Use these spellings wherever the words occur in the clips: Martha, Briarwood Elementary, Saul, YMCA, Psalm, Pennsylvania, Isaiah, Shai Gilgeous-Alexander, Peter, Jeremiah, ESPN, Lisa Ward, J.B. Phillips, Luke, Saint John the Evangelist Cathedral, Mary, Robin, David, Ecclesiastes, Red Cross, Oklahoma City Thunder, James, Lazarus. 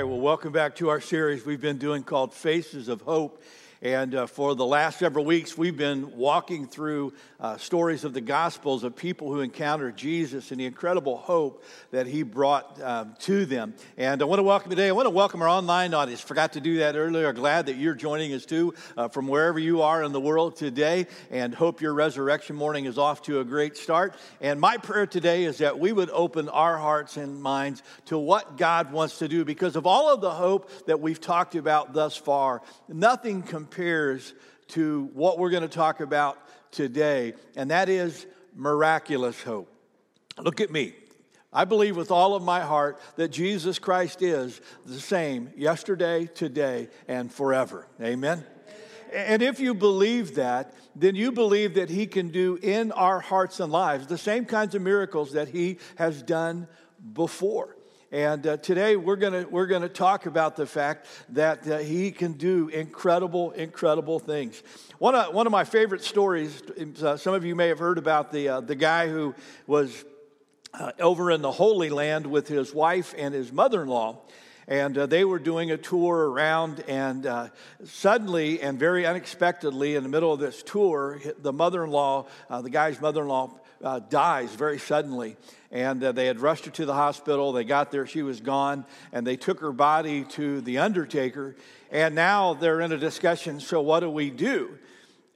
right, well, welcome back to our series we've been doing called Faces of Hope. And for the last several weeks, we've been walking through stories of the Gospels of people who encountered Jesus and the incredible hope that he brought to them. And I want to welcome today, I want to welcome our online audience. Forgot to do that earlier. Glad that you're joining us too from wherever you are in the world today, and hope your resurrection morning is off to a great start. And my prayer today is that we would open our hearts and minds to what God wants to do, because of all of the hope that we've talked about thus far, nothing compares to what we're going to talk about today, and that is miraculous hope. Look at me. I believe with all of my heart that Jesus Christ is the same yesterday, today, and forever. Amen? And if you believe that, then you believe that he can do in our hearts and lives the same kinds of miracles that he has done before. And today we're gonna talk about the fact that he can do incredible things. One of my favorite stories. Some of you may have heard about the guy who was over in the Holy Land with his wife and his mother-in-law, and they were doing a tour around. And suddenly and very unexpectedly, in the middle of this tour, the mother-in-law, the guy's mother-in-law, dies very suddenly. And they had rushed her to the hospital. They got there, she was gone, and they took her body to the undertaker. And now they're in a discussion, so what do we do?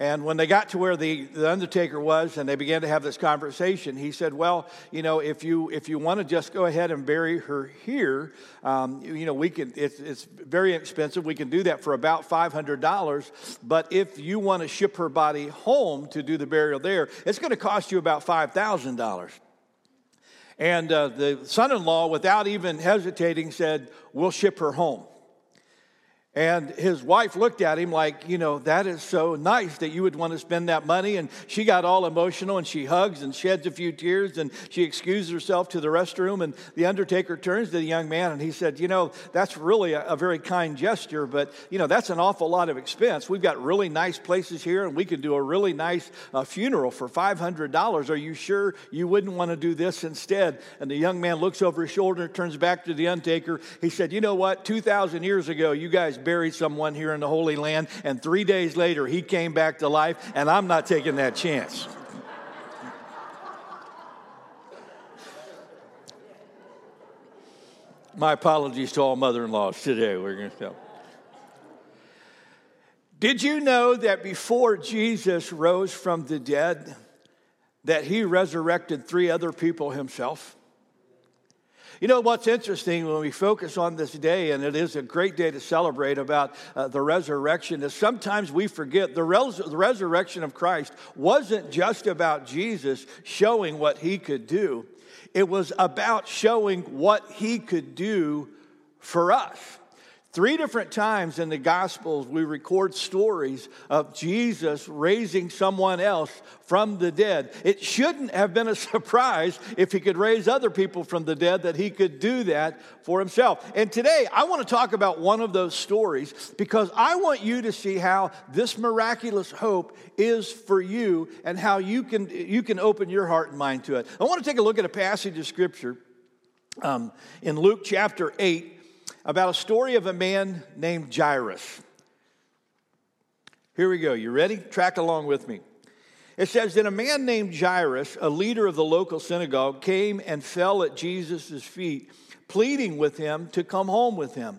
And when they got to where the undertaker was and they began to have this conversation, he said, well, you know, if you want to just go ahead and bury her here, you know, we can. It's very expensive. We can do that for about $500. But if you want to ship her body home to do the burial there, it's going to cost you about $5,000. And the son-in-law, without even hesitating, said, we'll ship her home. And his wife looked at him like, you know, that is so nice that you would want to spend that money. And she got all emotional, and she hugs and sheds a few tears, and she excuses herself to the restroom. And the undertaker turns to the young man and he said, you know, that's really a very kind gesture, but, you know, that's an awful lot of expense. We've got really nice places here, and we could do a really nice funeral for $500. Are you sure you wouldn't want to do this instead? And the young man looks over his shoulder, turns back to the undertaker. He said, you know what, 2,000 years ago, you guys buried someone here in the Holy Land, and 3 days later he came back to life, and I'm not taking that chance. My apologies to all mother-in-laws today. We're going to tell. Did you know that before Jesus rose from the dead, that he resurrected three other people himself? You know, what's interesting when we focus on this day, and it is a great day to celebrate about the resurrection, is sometimes we forget the resurrection of Christ wasn't just about Jesus showing what he could do. It was about showing what he could do for us. Three different times in the Gospels, we record stories of Jesus raising someone else from the dead. It shouldn't have been a surprise if he could raise other people from the dead that he could do that for himself. And today, I want to talk about one of those stories, because I want you to see how this miraculous hope is for you and how you can open your heart and mind to it. I want to take a look at a passage of Scripture in Luke chapter 8, about a story of a man named Jairus. Here we go. You ready? Track along with me. It says, then a man named Jairus, a leader of the local synagogue, came and fell at Jesus' feet, pleading with him to come home with him.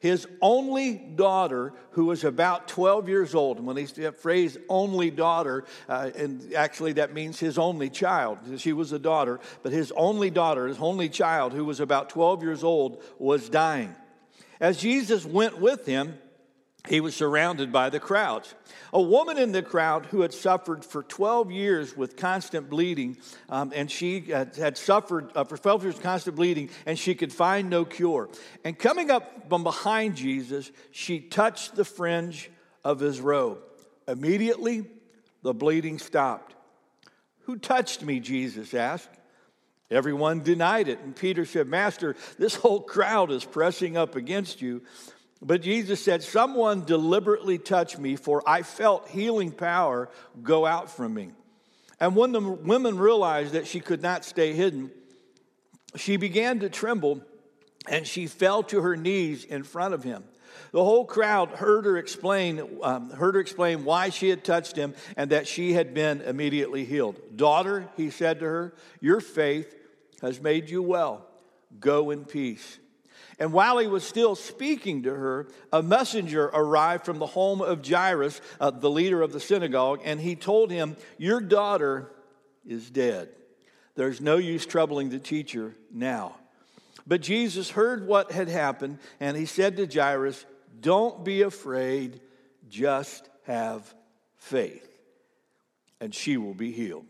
His only daughter, who was about 12 years old, and when they say that phrase, only daughter, and actually that means his only child. She was a daughter, but his only daughter, his only child, who was about 12 years old, was dying. As Jesus went with him, he was surrounded by the crowds. A woman in the crowd who had suffered for 12 years with constant bleeding, and she had suffered for 12 years constant bleeding, and she could find no cure. And coming up from behind Jesus, she touched the fringe of his robe. Immediately, the bleeding stopped. Who touched me? Jesus asked. Everyone denied it. And Peter said, Master, this whole crowd is pressing up against you. But Jesus said, someone deliberately touched me, for I felt healing power go out from me. And when the women realized that she could not stay hidden, she began to tremble and she fell to her knees in front of him. The whole crowd heard her explain why she had touched him and that she had been immediately healed. "Daughter," he said to her, "your faith has made you well. Go in peace." And while he was still speaking to her, a messenger arrived from the home of Jairus, the leader of the synagogue, and he told him, "Your daughter is dead. There's no use troubling the teacher now." But Jesus heard what had happened, and he said to Jairus, "Don't be afraid, just have faith, and she will be healed."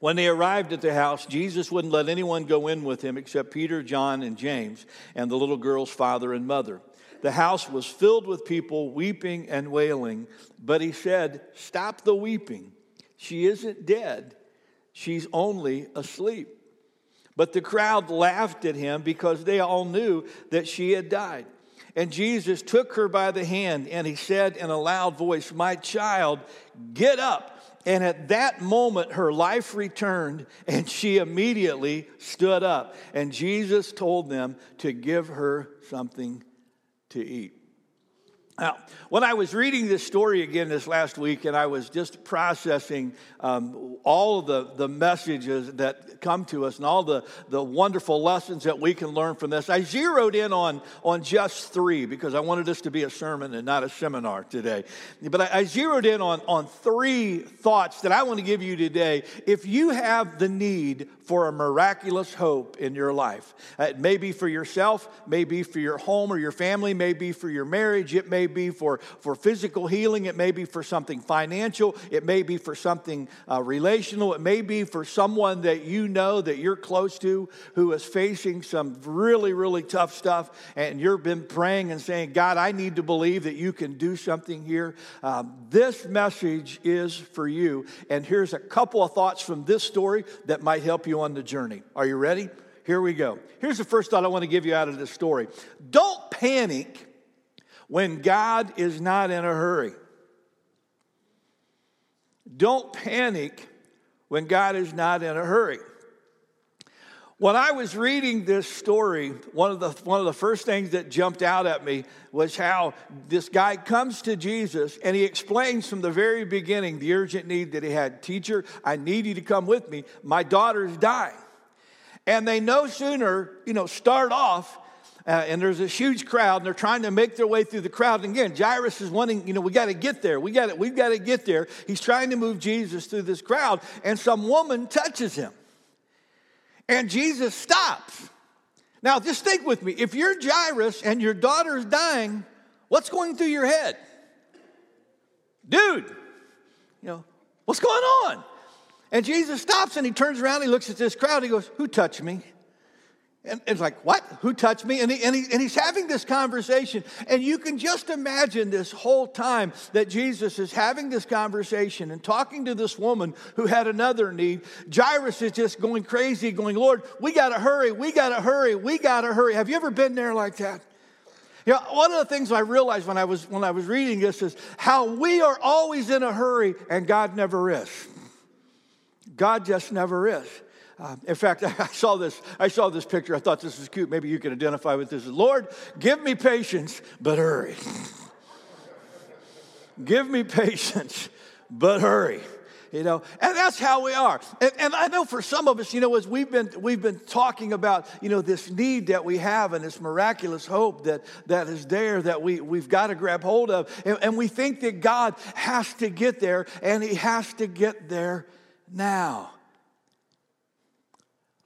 When they arrived at the house, Jesus wouldn't let anyone go in with him except Peter, John, and James, and the little girl's father and mother. The house was filled with people weeping and wailing, but he said, "Stop the weeping. She isn't dead. She's only asleep." But the crowd laughed at him because they all knew that she had died. And Jesus took her by the hand, and he said in a loud voice, "My child, get up." And at that moment, her life returned, and she immediately stood up. And Jesus told them to give her something to eat. Now, when I was reading this story again this last week, and I was just processing all of the messages that come to us and all the wonderful lessons that we can learn from this, I zeroed in on just three because I wanted this to be a sermon and not a seminar today. But I zeroed in on three thoughts that I want to give you today. If you have the need for a miraculous hope in your life, it may be for yourself, may be for your home or your family, may be for your marriage, it may be for physical healing. It may be for something financial. It may be for something relational. It may be for someone that you know that you're close to who is facing some really, really tough stuff, and you've been praying and saying, "God, I need to believe that you can do something here." This message is for you, and here's a couple of thoughts from this story that might help you on the journey. Are you ready? Here we go. Here's the first thought I want to give you out of this story. Don't panic when God is not in a hurry. Don't panic when God is not in a hurry. When I was reading this story, one of the first things that jumped out at me was how this guy comes to Jesus and he explains from the very beginning the urgent need that he had. "Teacher, I need you to come with me. My daughter's dying." And they no sooner, start off, and there's a huge crowd, and they're trying to make their way through the crowd. And again, Jairus is wanting, we got to get there. We've got to get there. He's trying to move Jesus through this crowd, and some woman touches him. And Jesus stops. Now, just think with me. If you're Jairus and your daughter's dying, what's going through your head? Dude, what's going on? And Jesus stops, and he turns around, he looks at this crowd, he goes, "Who touched me?" And it's like, "What? Who touched me?" And he's having this conversation. And you can just imagine this whole time that Jesus is having this conversation and talking to this woman who had another need. Jairus is just going crazy, going, "Lord, we got to hurry. We got to hurry. We got to hurry." Have you ever been there like that? One of the things I realized when I was reading this is how we are always in a hurry and God never is. God just never is. In fact, I saw this picture. I thought this was cute. Maybe you can identify with this. "Lord, give me patience, but hurry." Give me patience, but hurry. And that's how we are. And I know for some of us, as we've been talking about, this need that we have and this miraculous hope that is there that we've got to grab hold of. And we think that God has to get there, and he has to get there now.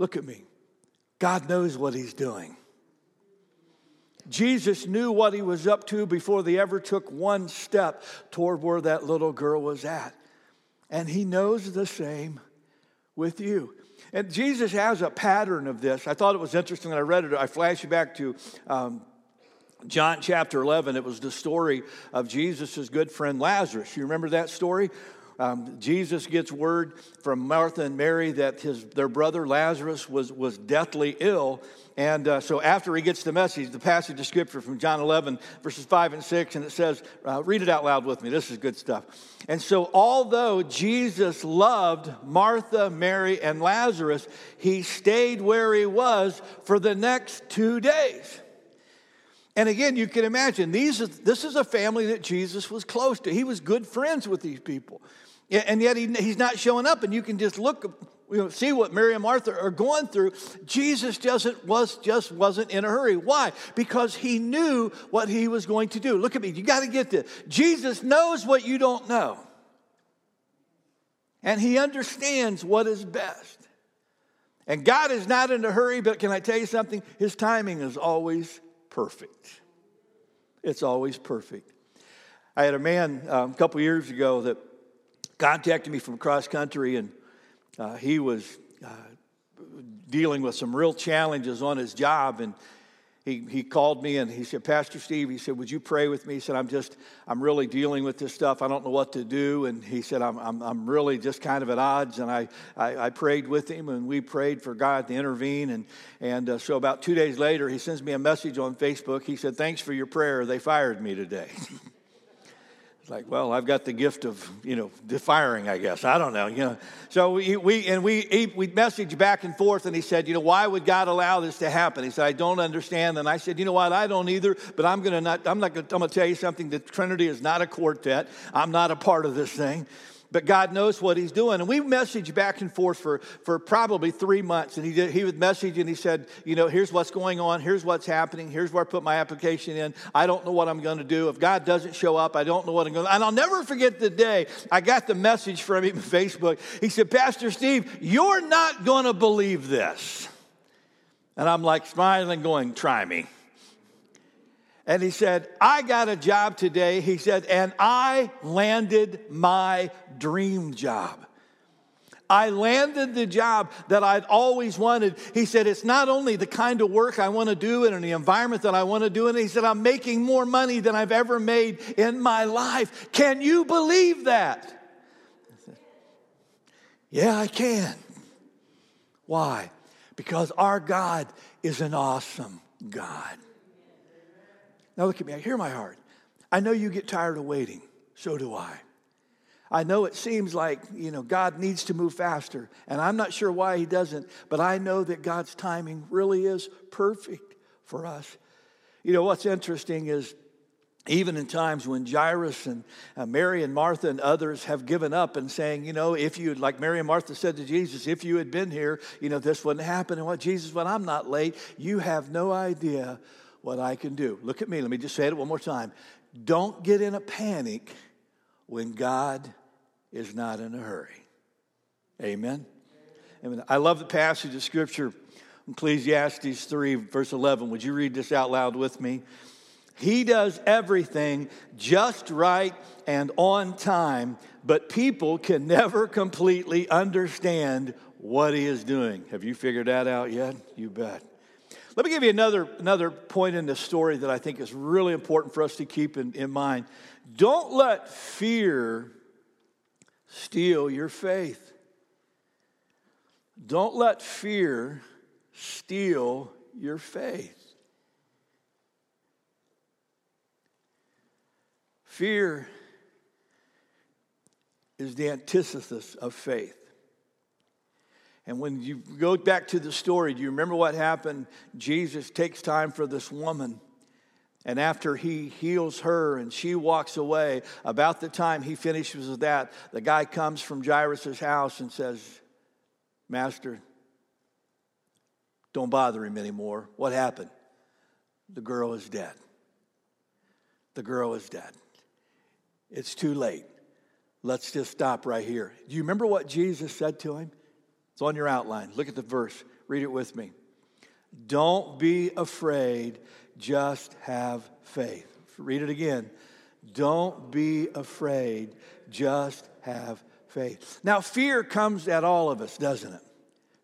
Look at me. God knows what he's doing. Jesus knew what he was up to before they ever took one step toward where that little girl was at. And he knows the same with you. And Jesus has a pattern of this. I thought it was interesting when I read it. I flashed back to John chapter 11. It was the story of Jesus' good friend Lazarus. You remember that story? Jesus gets word from Martha and Mary that their brother Lazarus was deathly ill. And so after he gets the message, the passage of Scripture from John 11, verses 5 and 6, and it says, read it out loud with me. This is good stuff. And so although Jesus loved Martha, Mary, and Lazarus, he stayed where he was for the next 2 days. And again, you can imagine, this is a family that Jesus was close to. He was good friends with these people. And yet he's not showing up, and you can just look, see what Mary and Martha are going through. Jesus just wasn't in a hurry. Why? Because he knew what he was going to do. Look at me. You got to get this. Jesus knows what you don't know. And he understands what is best. And God is not in a hurry, but can I tell you something? His timing is always perfect. It's always perfect. I had a man a couple years ago that contacted me from across country, and he was dealing with some real challenges on his job, and he called me and he said, Pastor Steve, he said, would you pray with me? He said, I'm really dealing with this stuff. I don't know what to do. And he said, I'm really just kind of at odds. And I prayed with him, and we prayed for God to intervene. And so about 2 days later, he sends me a message on Facebook. He said, thanks for your prayer. They fired me today. Like, well, I've got the gift of, defiring, I guess. I don't know, So we messaged back and forth, and he said, why would God allow this to happen? He said, I don't understand. And I said, you know what? I don't either, but I'm going to tell you something. The Trinity is not a quartet. I'm not a part of this thing. But God knows what he's doing. And we messaged back and forth for probably 3 months. And he would message, and he said, here's what's going on. Here's what's happening. Here's where I put my application in. I don't know what I'm going to do. If God doesn't show up, I don't know what I'm going to do. And I'll never forget the day I got the message from him on Facebook. He said, Pastor Steve, you're not going to believe this. And I'm like smiling, going, try me. And he said, I got a job today. He said, and I landed my dream job. I landed the job that I'd always wanted. He said, it's not only the kind of work I want to do and in the environment that I want to do. And he said, I'm making more money than I've ever made in my life. Can you believe that? I said, yeah, I can. Why? Because our God is an awesome God. Now look at me, I hear my heart. I know you get tired of waiting, so do I. I know it seems like, God needs to move faster, and I'm not sure why he doesn't, but I know that God's timing really is perfect for us. What's interesting is, even in times when Jairus and Mary and Martha and others have given up and saying, like Mary and Martha said to Jesus, if you had been here, this wouldn't happen. And what Jesus went, I'm not late. You have no idea what I can do. Look at me. Let me just say it one more time. Don't get in a panic when God is not in a hurry. Amen? Amen. I love the passage of Scripture, Ecclesiastes 3, verse 11. Would you read this out loud with me? He does everything just right and on time, but people can never completely understand what he is doing. Have you figured that out yet? You bet. Let me give you another point in this story that I think is really important for us to keep in mind. Don't let fear steal your faith. Don't let fear steal your faith. Fear is the antithesis of faith. And when you go back to the story, do you remember what happened? Jesus takes time for this woman. And after he heals her and she walks away, about the time he finishes with that, the guy comes from Jairus' house and says, Master, don't bother him anymore. What happened? The girl is dead. The girl is dead. It's too late. Let's just stop right here. Do you remember what Jesus said to him? It's on your outline. Look at the verse. Read it with me. Don't be afraid. Just have faith. Read it again. Don't be afraid. Just have faith. Now, fear comes at all of us, doesn't it?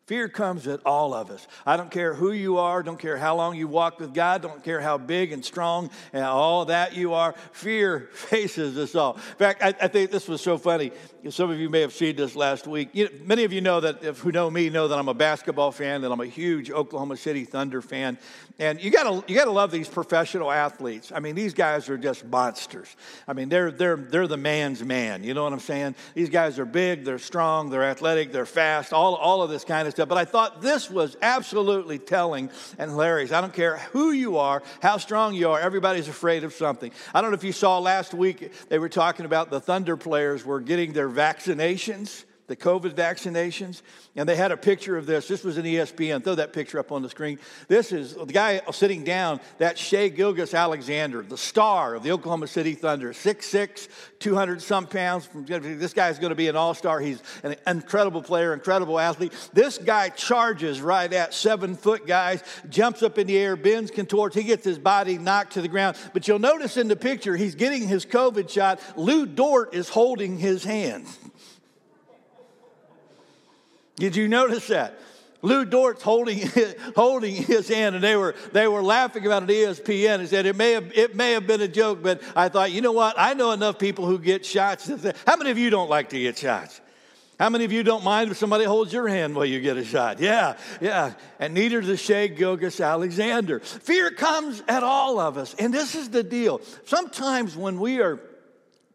Fear comes at all of us. I don't care who you are. Don't care how long you walked with God. Don't care how big and strong and all that you are. Fear faces us all. In fact, I think this was so funny. Some of you may have seen this last week. Many of you know that, who know me, know that I'm a basketball fan, that I'm a huge Oklahoma City Thunder fan. And you gotta love these professional athletes. I mean, these guys are just monsters. I mean, they're the man's man. You know what I'm saying? These guys are big. They're strong. They're athletic. They're fast. All of this kind of stuff. But I thought this was absolutely telling and hilarious. I don't care who you are, how strong you are, everybody's afraid of something. I don't know if you saw last week, they were talking about the Thunder players were getting their vaccinations, the COVID vaccinations, and they had a picture of this. This was an ESPN. Throw that picture up on the screen. This is the guy sitting down, that's Shai Gilgeous-Alexander, the star of the Oklahoma City Thunder, 6'6", 200-some pounds. This guy's going to be an all-star. He's an incredible player, incredible athlete. This guy charges right at 7-foot guys, jumps up in the air, bends, contorts. He gets his body knocked to the ground. But you'll notice in the picture, he's getting his COVID shot. Lou Dort is holding his hand. Did you notice that? Lou Dort's holding his hand, and they were laughing about it at ESPN and said, it may have been a joke, but I thought, you know what? I know enough people who get shots. How many of you don't like to get shots? How many of you don't mind if somebody holds your hand while you get a shot? Yeah. And neither does Shai Gilgeous-Alexander. Fear comes at all of us, and this is the deal. Sometimes when we are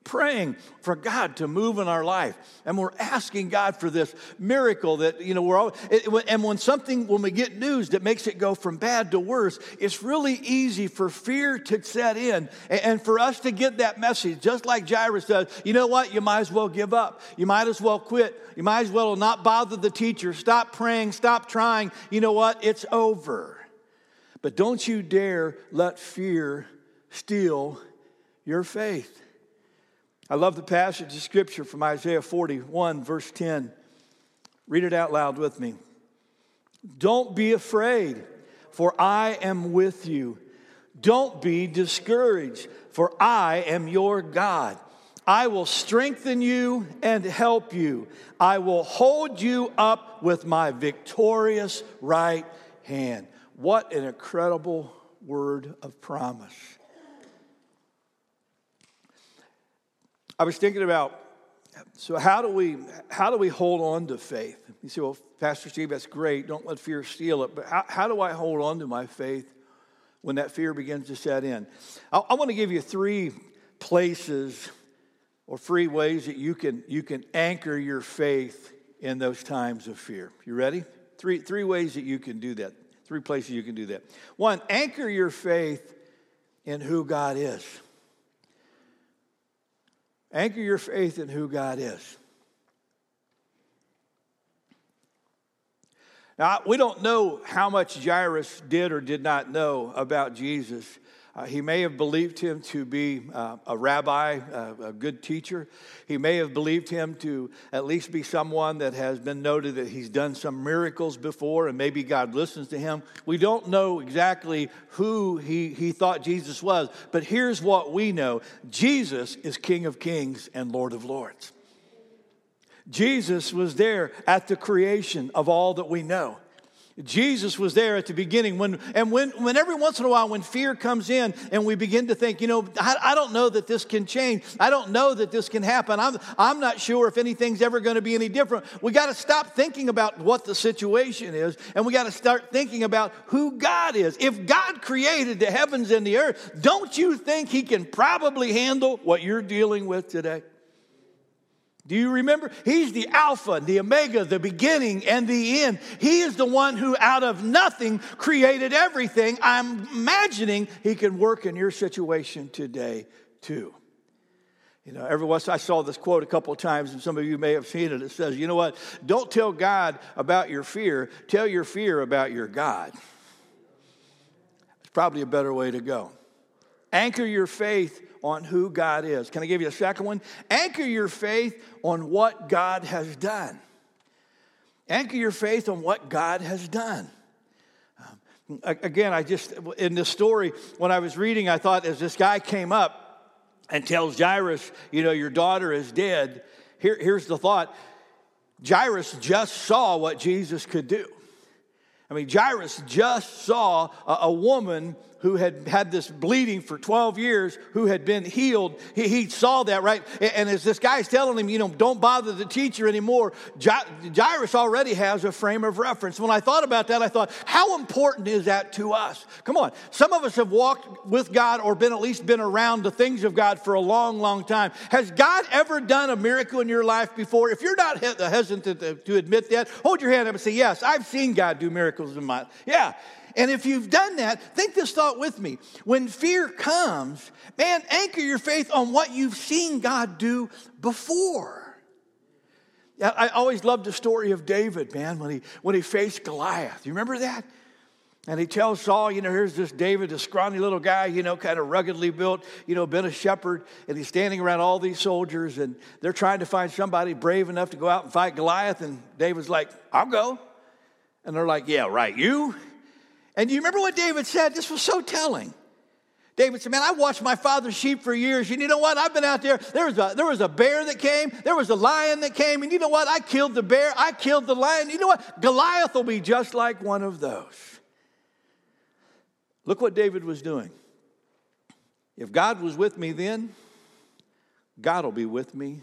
praying for God to move in our life, and we're asking God for this miracle that, you know, when we get news that makes it go from bad to worse, it's really easy for fear to set in and for us to get that message, just like Jairus does. You know what? You might as well give up. You might as well quit. You might as well not bother the teacher. Stop praying. Stop trying. You know what? It's over. But don't you dare let fear steal your faith. I love the passage of Scripture from Isaiah 41, verse 10. Read it out loud with me. Don't be afraid, for I am with you. Don't be discouraged, for I am your God. I will strengthen you and help you. I will hold you up with my victorious right hand. What an incredible word of promise. I was thinking about, so how do we hold on to faith? You say, well, Pastor Steve, that's great. Don't let fear steal it. But how do I hold on to my faith when that fear begins to set in? I want to give you three places or three ways that you can anchor your faith in those times of fear. You ready? Three ways that you can do that. Three places you can do that. One, anchor your faith in who God is. Anchor your faith in who God is. Now, we don't know how much Jairus did or did not know about Jesus. He may have believed him to be a rabbi, a good teacher. He may have believed him to at least be someone that has been noted that he's done some miracles before, and maybe God listens to him. We don't know exactly who he thought Jesus was, but here's what we know. Jesus is King of Kings and Lord of Lords. Jesus was there at the creation of all that we know. Jesus was there at the beginning. When every once in a while, when fear comes in and we begin to think, you know, I don't know that this can change. I don't know that this can happen. I'm not sure if anything's ever going to be any different. We got to stop thinking about what the situation is, and we got to start thinking about who God is. If God created the heavens and the earth, don't you think he can probably handle what you're dealing with today? Do you remember? He's the Alpha, the Omega, the beginning, and the end. He is the one who out of nothing created everything. I'm imagining he can work in your situation today, too. You know, every once I saw this quote a couple of times, and some of you may have seen it. It says, you know what? Don't tell God about your fear. Tell your fear about your God. It's probably a better way to go. Anchor your faith on who God is. Can I give you a second one? Anchor your faith on what God has done. Anchor your faith on what God has done. Again, in this story, when I was reading, I thought as this guy came up and tells Jairus, you know, your daughter is dead, here's the thought. Jairus just saw what Jesus could do. I mean, Jairus just saw a woman who had had this bleeding for 12 years, who had been healed. He saw that, right? And as this guy's telling him, you know, don't bother the teacher anymore, Jairus already has a frame of reference. When I thought about that, I thought, how important is that to us? Come on. Some of us have walked with God or been at least been around the things of God for a long, long time. Has God ever done a miracle in your life before? If you're not hesitant to admit that, hold your hand up and say, yes, I've seen God do miracles in my life. Yeah. And if you've done that, think this thought with me. When fear comes, man, anchor your faith on what you've seen God do before. I always loved the story of David, man, when he faced Goliath. You remember that? And he tells Saul, you know, here's this David, this scrawny little guy, you know, kind of ruggedly built, you know, been a shepherd. And he's standing around all these soldiers, and they're trying to find somebody brave enough to go out and fight Goliath. And David's like, I'll go. And they're like, yeah, right, you? And you remember what David said? This was so telling. David said, man, I watched my father's sheep for years. And you know what? I've been out there. There was a bear that came. There was a lion that came. And you know what? I killed the bear. I killed the lion. You know what? Goliath will be just like one of those. Look what David was doing. If God was with me then, God will be with me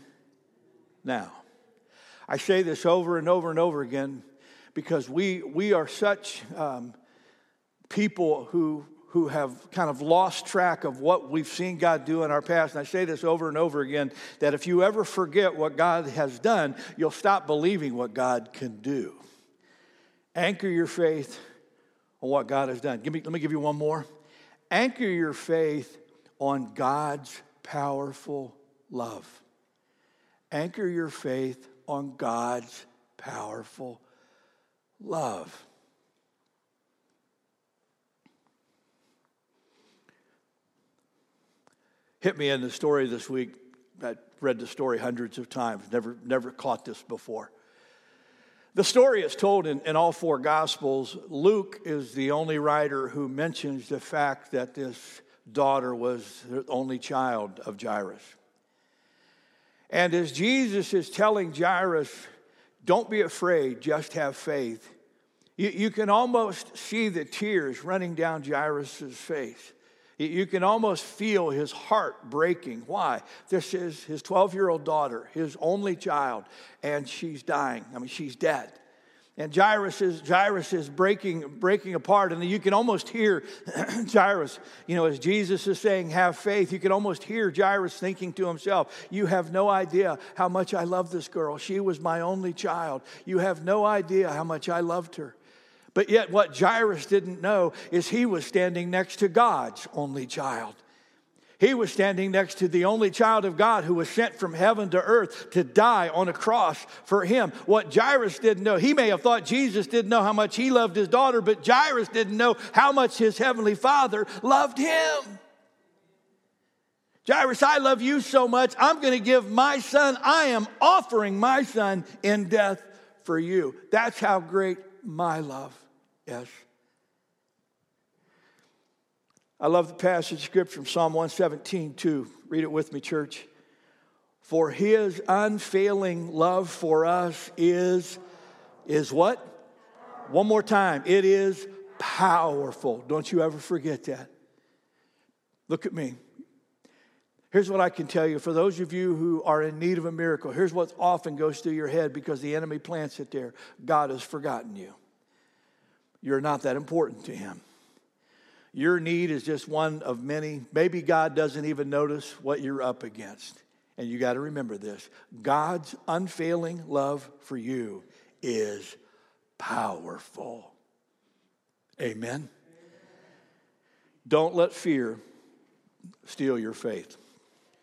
now. I say this over and over and over again because we are such... people who have kind of lost track of what we've seen God do in our past. And I say this over and over again, that if you ever forget what God has done, you'll stop believing what God can do. Anchor your faith on what God has done. Let me give you one more. Anchor your faith on God's powerful love. Anchor your faith on God's powerful love. Hit me in the story this week. I read the story hundreds of times, never caught this before. The story is told in all four Gospels. Luke is the only writer who mentions the fact that this daughter was the only child of Jairus. And as Jesus is telling Jairus, don't be afraid, just have faith, you can almost see the tears running down Jairus' face. You can almost feel his heart breaking. Why? This is his 12-year-old daughter, his only child, and she's dying. I mean, she's dead. And Jairus is breaking apart, and you can almost hear Jairus, you know, as Jesus is saying, have faith, you can almost hear Jairus thinking to himself, you have no idea how much I love this girl. She was my only child. You have no idea how much I loved her. But yet what Jairus didn't know is he was standing next to God's only child. He was standing next to the only child of God who was sent from heaven to earth to die on a cross for him. What Jairus didn't know, he may have thought Jesus didn't know how much he loved his daughter, but Jairus didn't know how much his heavenly father loved him. Jairus, I love you so much, I'm going to give my son, I am offering my son in death for you. That's how great my love is. Yes. I love the passage of scripture from Psalm 117:2. Read it with me, church. For his unfailing love for us is what? One more time. It is powerful. Don't you ever forget that. Look at me. Here's what I can tell you. For those of you who are in need of a miracle, here's what often goes through your head because the enemy plants it there. God has forgotten you. You're not that important to him. Your need is just one of many. Maybe God doesn't even notice what you're up against. And you got to remember this. God's unfailing love for you is powerful. Amen? Don't let fear steal your faith.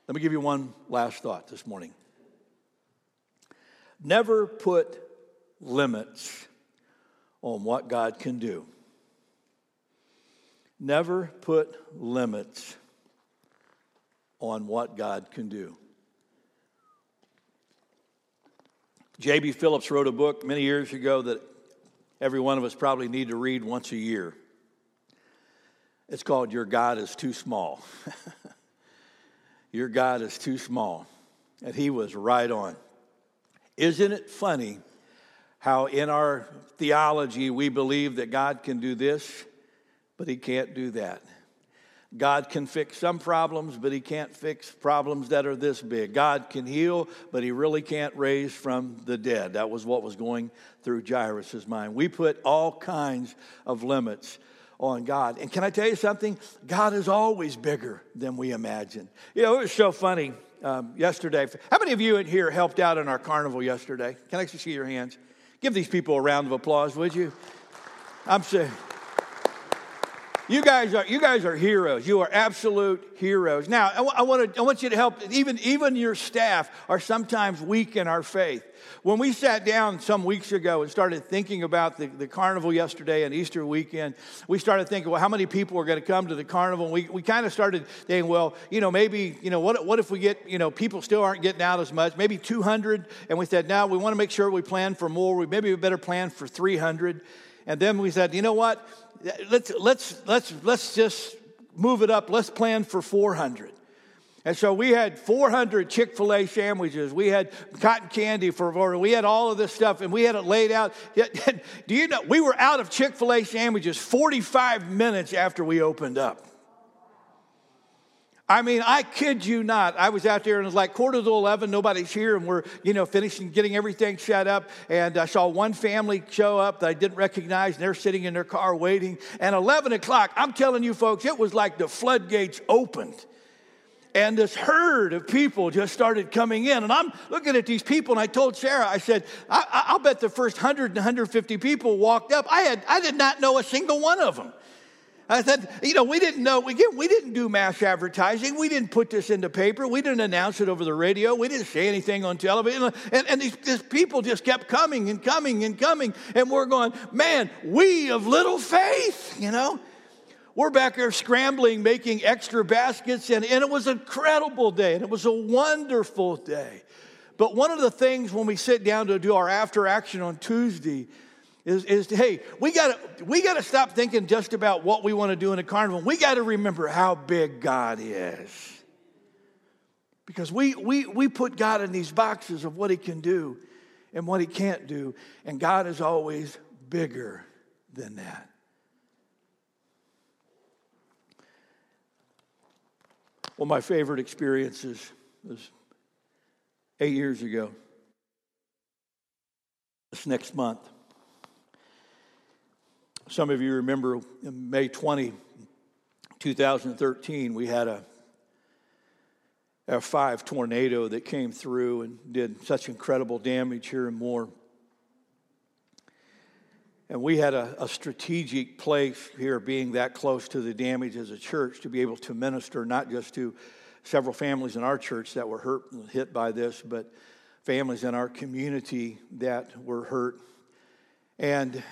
Let me give you one last thought this morning. Never put limits on what God can do. Never put limits on what God can do. J.B. Phillips wrote a book many years ago that every one of us probably need to read once a year. It's called Your God is Too Small. Your God is Too Small. And he was right on. Isn't it funny how in our theology we believe that God can do this, but he can't do that? God can fix some problems, but he can't fix problems that are this big. God can heal, but he really can't raise from the dead. That was what was going through Jairus' mind. We put all kinds of limits on God. And can I tell you something? God is always bigger than we imagine. You know, it was so funny yesterday. How many of you in here helped out in our carnival yesterday? Can I see your hands? Give these people a round of applause, would you? I'm saying, you guys are heroes. You are absolute heroes. Now, I want you to help. Even your staff are sometimes weak in our faith. When we sat down some weeks ago and started thinking about the carnival yesterday and Easter weekend, we started thinking, well, how many people are going to come to the carnival? And we kind of started saying, well, you know, maybe, you know, what if we get, you know, people still aren't getting out as much, maybe 200. And we said, no, we want to make sure we plan for more. We better plan for 300. And then we said, you know what? Let's just move it up. Let's plan for 400. And so we had 400 Chick-fil-A sandwiches. We had cotton candy for, we had all of this stuff, and we had it laid out. Do you know, we were out of Chick-fil-A sandwiches 45 minutes after we opened up. I mean, I kid you not. I was out there, and it was like 11:15, nobody's here, and we're, you know, finishing getting everything set up. And I saw one family show up that I didn't recognize, and they're sitting in their car waiting. And 11 o'clock, I'm telling you folks, it was like the floodgates opened. And this herd of people just started coming in. And I'm looking at these people, and I told Sarah, I said, I'll bet the first 100 and 150 people walked up. I did not know a single one of them. I said, you know, we didn't know. We didn't do mass advertising. We didn't put this in the paper. We didn't announce it over the radio. We didn't say anything on television. And these people just kept coming and coming and coming. And we're going, man, we of little faith, you know. We're back there scrambling, making extra baskets, and it was an incredible day, and it was a wonderful day. But one of the things when we sit down to do our after action on Tuesday is hey, we gotta stop thinking just about what we want to do in a carnival. We gotta remember how big God is. Because we put God in these boxes of what he can do and what he can't do, and God is always bigger than that. One of my favorite experiences was 8 years ago, this next month. Some of you remember May 20, 2013, we had a F5 tornado that came through and did such incredible damage here and more. And we had a strategic place here, being that close to the damage as a church, to be able to minister not just to several families in our church that were hurt and hit by this, but families in our community that were hurt. And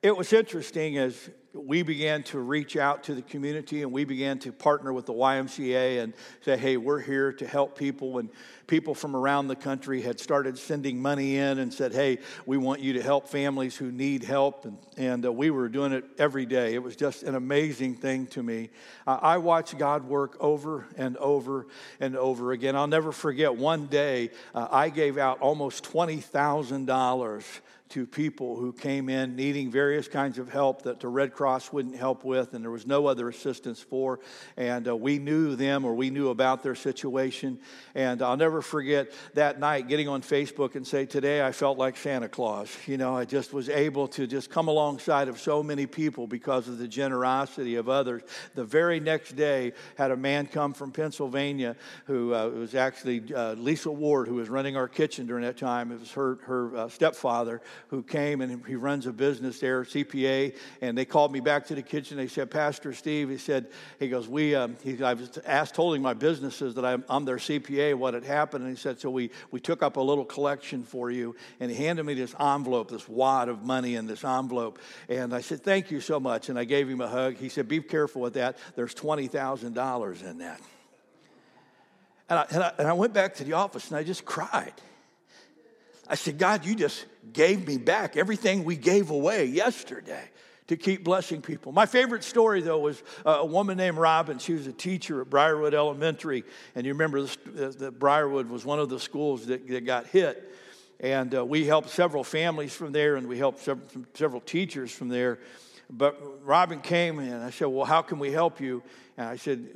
it was interesting as we began to reach out to the community, and we began to partner with the YMCA and say, hey, we're here to help people. And people from around the country had started sending money in and said, hey, we want you to help families who need help. And we were doing it every day. It was just an amazing thing to me. I watched God work over and over and over again. I'll never forget one day I gave out almost $20,000 to people who came in needing various kinds of help that the Red Cross wouldn't help with, and there was no other assistance for. And we knew them, or we knew about their situation. And I'll never forget that night getting on Facebook and say, today I felt like Santa Claus. You know, I just was able to just come alongside of so many people because of the generosity of others. The very next day, had a man come from Pennsylvania who was actually Lisa Ward, who was running our kitchen during that time. It was her stepfather who came, and he runs a business there, CPA, and they called me back to the kitchen. They said, Pastor Steve, he goes, I was asked, told him my businesses that I'm their CPA, what had happened, and he said, so we took up a little collection for you, and he handed me this envelope, this wad of money in this envelope, and I said, thank you so much, and I gave him a hug. He said, be careful with that. There's $20,000 in that. And I went back to the office, and I just cried. I said, God, you just gave me back everything we gave away yesterday to keep blessing people. My favorite story, though, was a woman named Robin. She was a teacher at Briarwood Elementary. And you remember that Briarwood was one of the schools that got hit. And we helped several families from there, and we helped several teachers from there. But Robin came, and I said, well, how can we help you? And I said,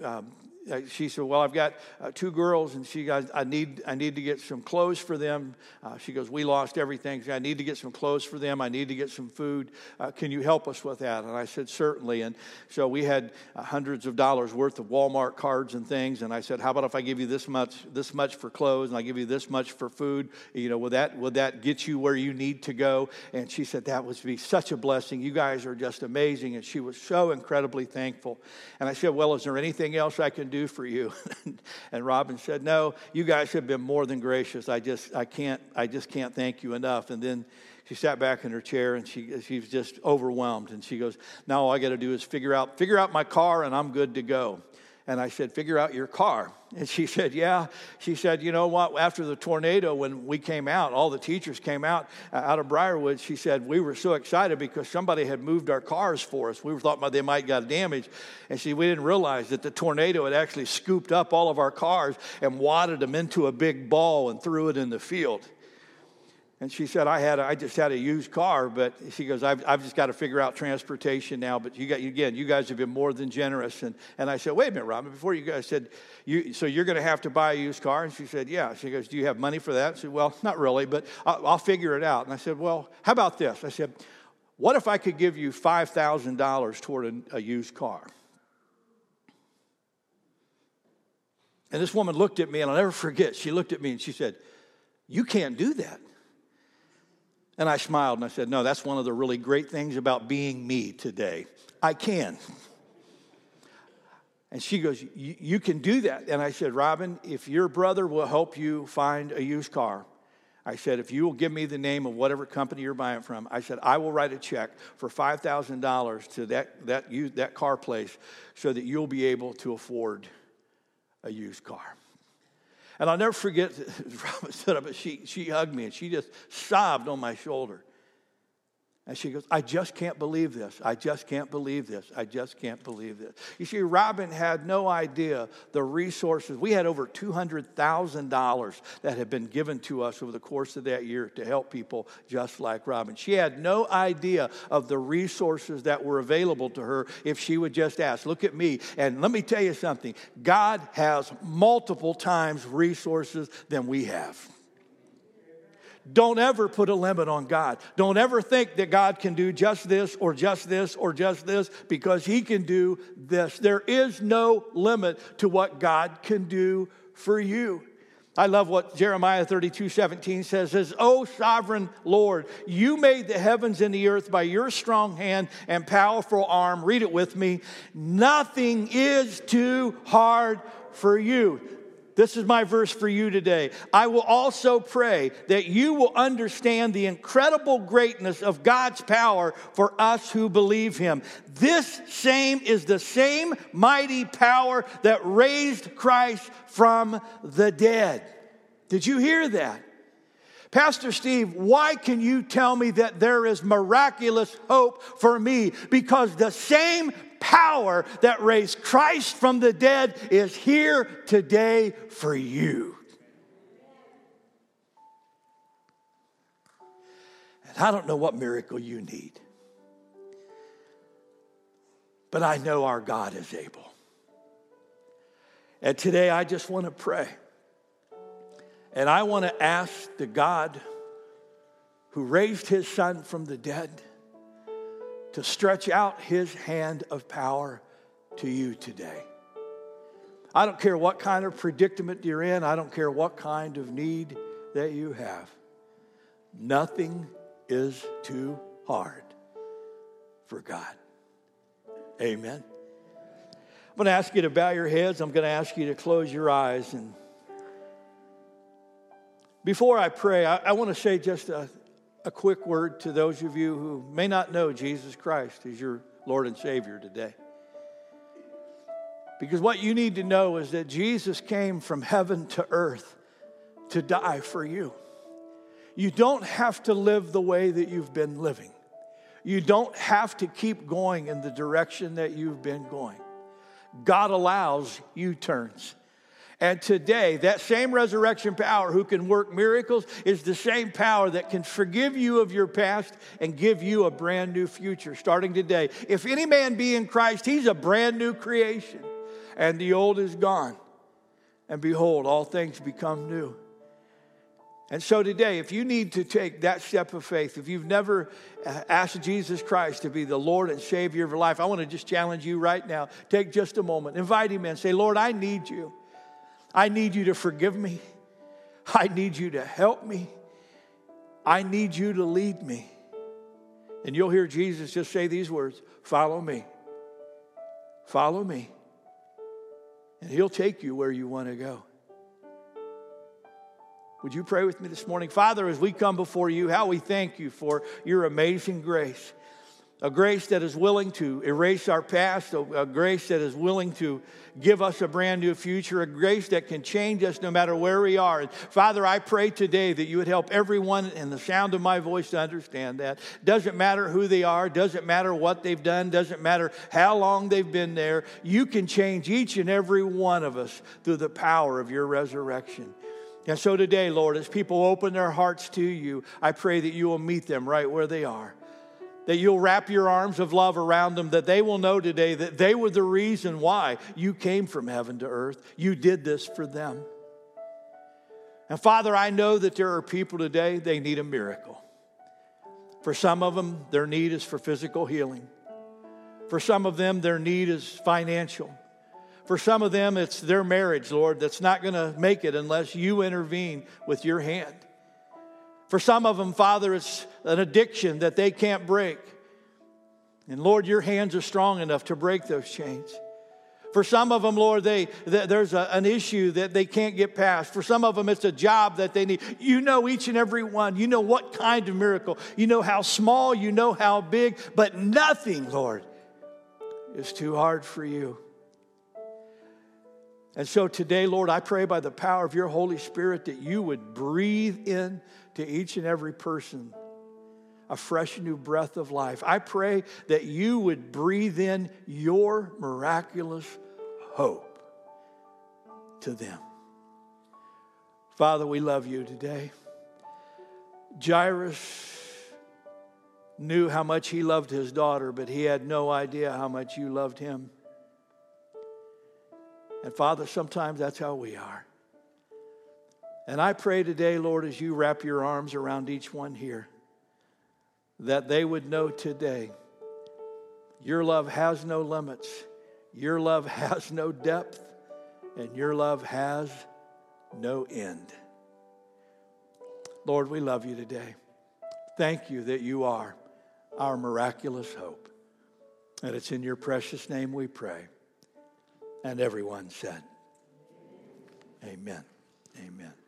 she said, well, I've got two girls, and she goes, I need to get some clothes for them. She goes, we lost everything. I need to get some clothes for them. I need to get some food. Can you help us with that? And I said, certainly. And so we had hundreds of dollars worth of Walmart cards and things. And I said, how about if I give you this much for clothes, and I give you this much for food? You know, would that get you where you need to go? And she said, that would be such a blessing. You guys are just amazing. And she was so incredibly thankful. And I said, well, is there anything else I can do for you? And Robin said, no, you guys have been more than gracious. I just can't thank you enough. And then she sat back in her chair, and she was just overwhelmed. And she goes, now all I got to do is figure out my car, and I'm good to go. And I said, figure out your car. And she said, yeah. She said, you know what? After the tornado, when we came out, all the teachers came out of Briarwood. She said, we were so excited because somebody had moved our cars for us. We thought they might got damaged. And we didn't realize that the tornado had actually scooped up all of our cars and wadded them into a big ball and threw it in the field. And she said, I just had a used car, but she goes, I've just got to figure out transportation now. But you guys have been more than generous. And I said, wait a minute, Robin, before you guys said, so you're going to have to buy a used car? And she said, yeah. She goes, do you have money for that? She said, well, not really, but I'll figure it out. And I said, well, how about this? I said, what if I could give you $5,000 toward a used car? And this woman looked at me, and I'll never forget. She looked at me, and she said, you can't do that. And I smiled, and I said, no, that's one of the really great things about being me today. I can. And she goes, you can do that. And I said, Robin, if your brother will help you find a used car, I said, if you will give me the name of whatever company you're buying from, I said, I will write a check for $5,000 to that car place so that you'll be able to afford a used car. And I'll never forget, Robin stood up, and she hugged me, and she just sobbed on my shoulder. And she goes, I just can't believe this. I just can't believe this. I just can't believe this. You see, Robin had no idea the resources. We had over $200,000 that had been given to us over the course of that year to help people just like Robin. She had no idea of the resources that were available to her if she would just ask. Look at me, and let me tell you something. God has multiple times resources than we have. Don't ever put a limit on God. Don't ever think that God can do just this or just this or just this, because he can do this. There is no limit to what God can do for you. I love what Jeremiah 32:17 says, O sovereign Lord, you made the heavens and the earth by your strong hand and powerful arm. Read it with me. Nothing is too hard for you. This is my verse for you today. I will also pray that you will understand the incredible greatness of God's power for us who believe him. This same is the same mighty power that raised Christ from the dead. Did you hear that? Pastor Steve, why can you tell me that there is miraculous hope for me? Because the same power that raised Christ from the dead is here today for you. And I don't know what miracle you need, but I know our God is able. And today I just want to pray. And I want to ask the God who raised his son from the dead to stretch out his hand of power to you today. I don't care what kind of predicament you're in. I don't care what kind of need that you have. Nothing is too hard for God. Amen. I'm going to ask you to bow your heads. I'm going to ask you to close your eyes. And before I pray, I want to say just a quick word to those of you who may not know Jesus Christ as your Lord and Savior today. Because what you need to know is that Jesus came from heaven to earth to die for you. You don't have to live the way that you've been living. You don't have to keep going in the direction that you've been going. God allows U-turns. And today, that same resurrection power who can work miracles is the same power that can forgive you of your past and give you a brand new future starting today. If any man be in Christ, he's a brand new creation, and the old is gone. And behold, all things become new. And so today, if you need to take that step of faith, if you've never asked Jesus Christ to be the Lord and Savior of your life, I want to just challenge you right now. Take just a moment. Invite him in. Say, Lord, I need you. I need you to forgive me. I need you to help me. I need you to lead me. And you'll hear Jesus just say these words, follow me. Follow me. And he'll take you where you want to go. Would you pray with me this morning? Father, as we come before you, how we thank you for your amazing grace. A grace that is willing to erase our past. A grace that is willing to give us a brand new future. A grace that can change us no matter where we are. And Father, I pray today that you would help everyone in the sound of my voice to understand that. Doesn't matter who they are. Doesn't matter what they've done. Doesn't matter how long they've been there. You can change each and every one of us through the power of your resurrection. And so today, Lord, as people open their hearts to you, I pray that you will meet them right where they are, that you'll wrap your arms of love around them, that they will know today that they were the reason why you came from heaven to earth. You did this for them. And Father, I know that there are people today, they need a miracle. For some of them, their need is for physical healing. For some of them, their need is financial. For some of them, it's their marriage, Lord, that's not going to make it unless you intervene with your hand. For some of them, Father, it's an addiction that they can't break. And Lord, your hands are strong enough to break those chains. For some of them, Lord, there's an issue that they can't get past. For some of them, it's a job that they need. You know each and every one. You know what kind of miracle. You know how small. You know how big. But nothing, Lord, is too hard for you. And so today, Lord, I pray by the power of your Holy Spirit that you would breathe in to each and every person a fresh new breath of life. I pray that you would breathe in your miraculous hope to them. Father, we love you today. Jairus knew how much he loved his daughter, but he had no idea how much you loved him. And Father, sometimes that's how we are. And I pray today, Lord, as you wrap your arms around each one here, that they would know today your love has no limits, your love has no depth, and your love has no end. Lord, we love you today. Thank you that you are our miraculous hope. And it's in your precious name we pray. And everyone said, amen. Amen.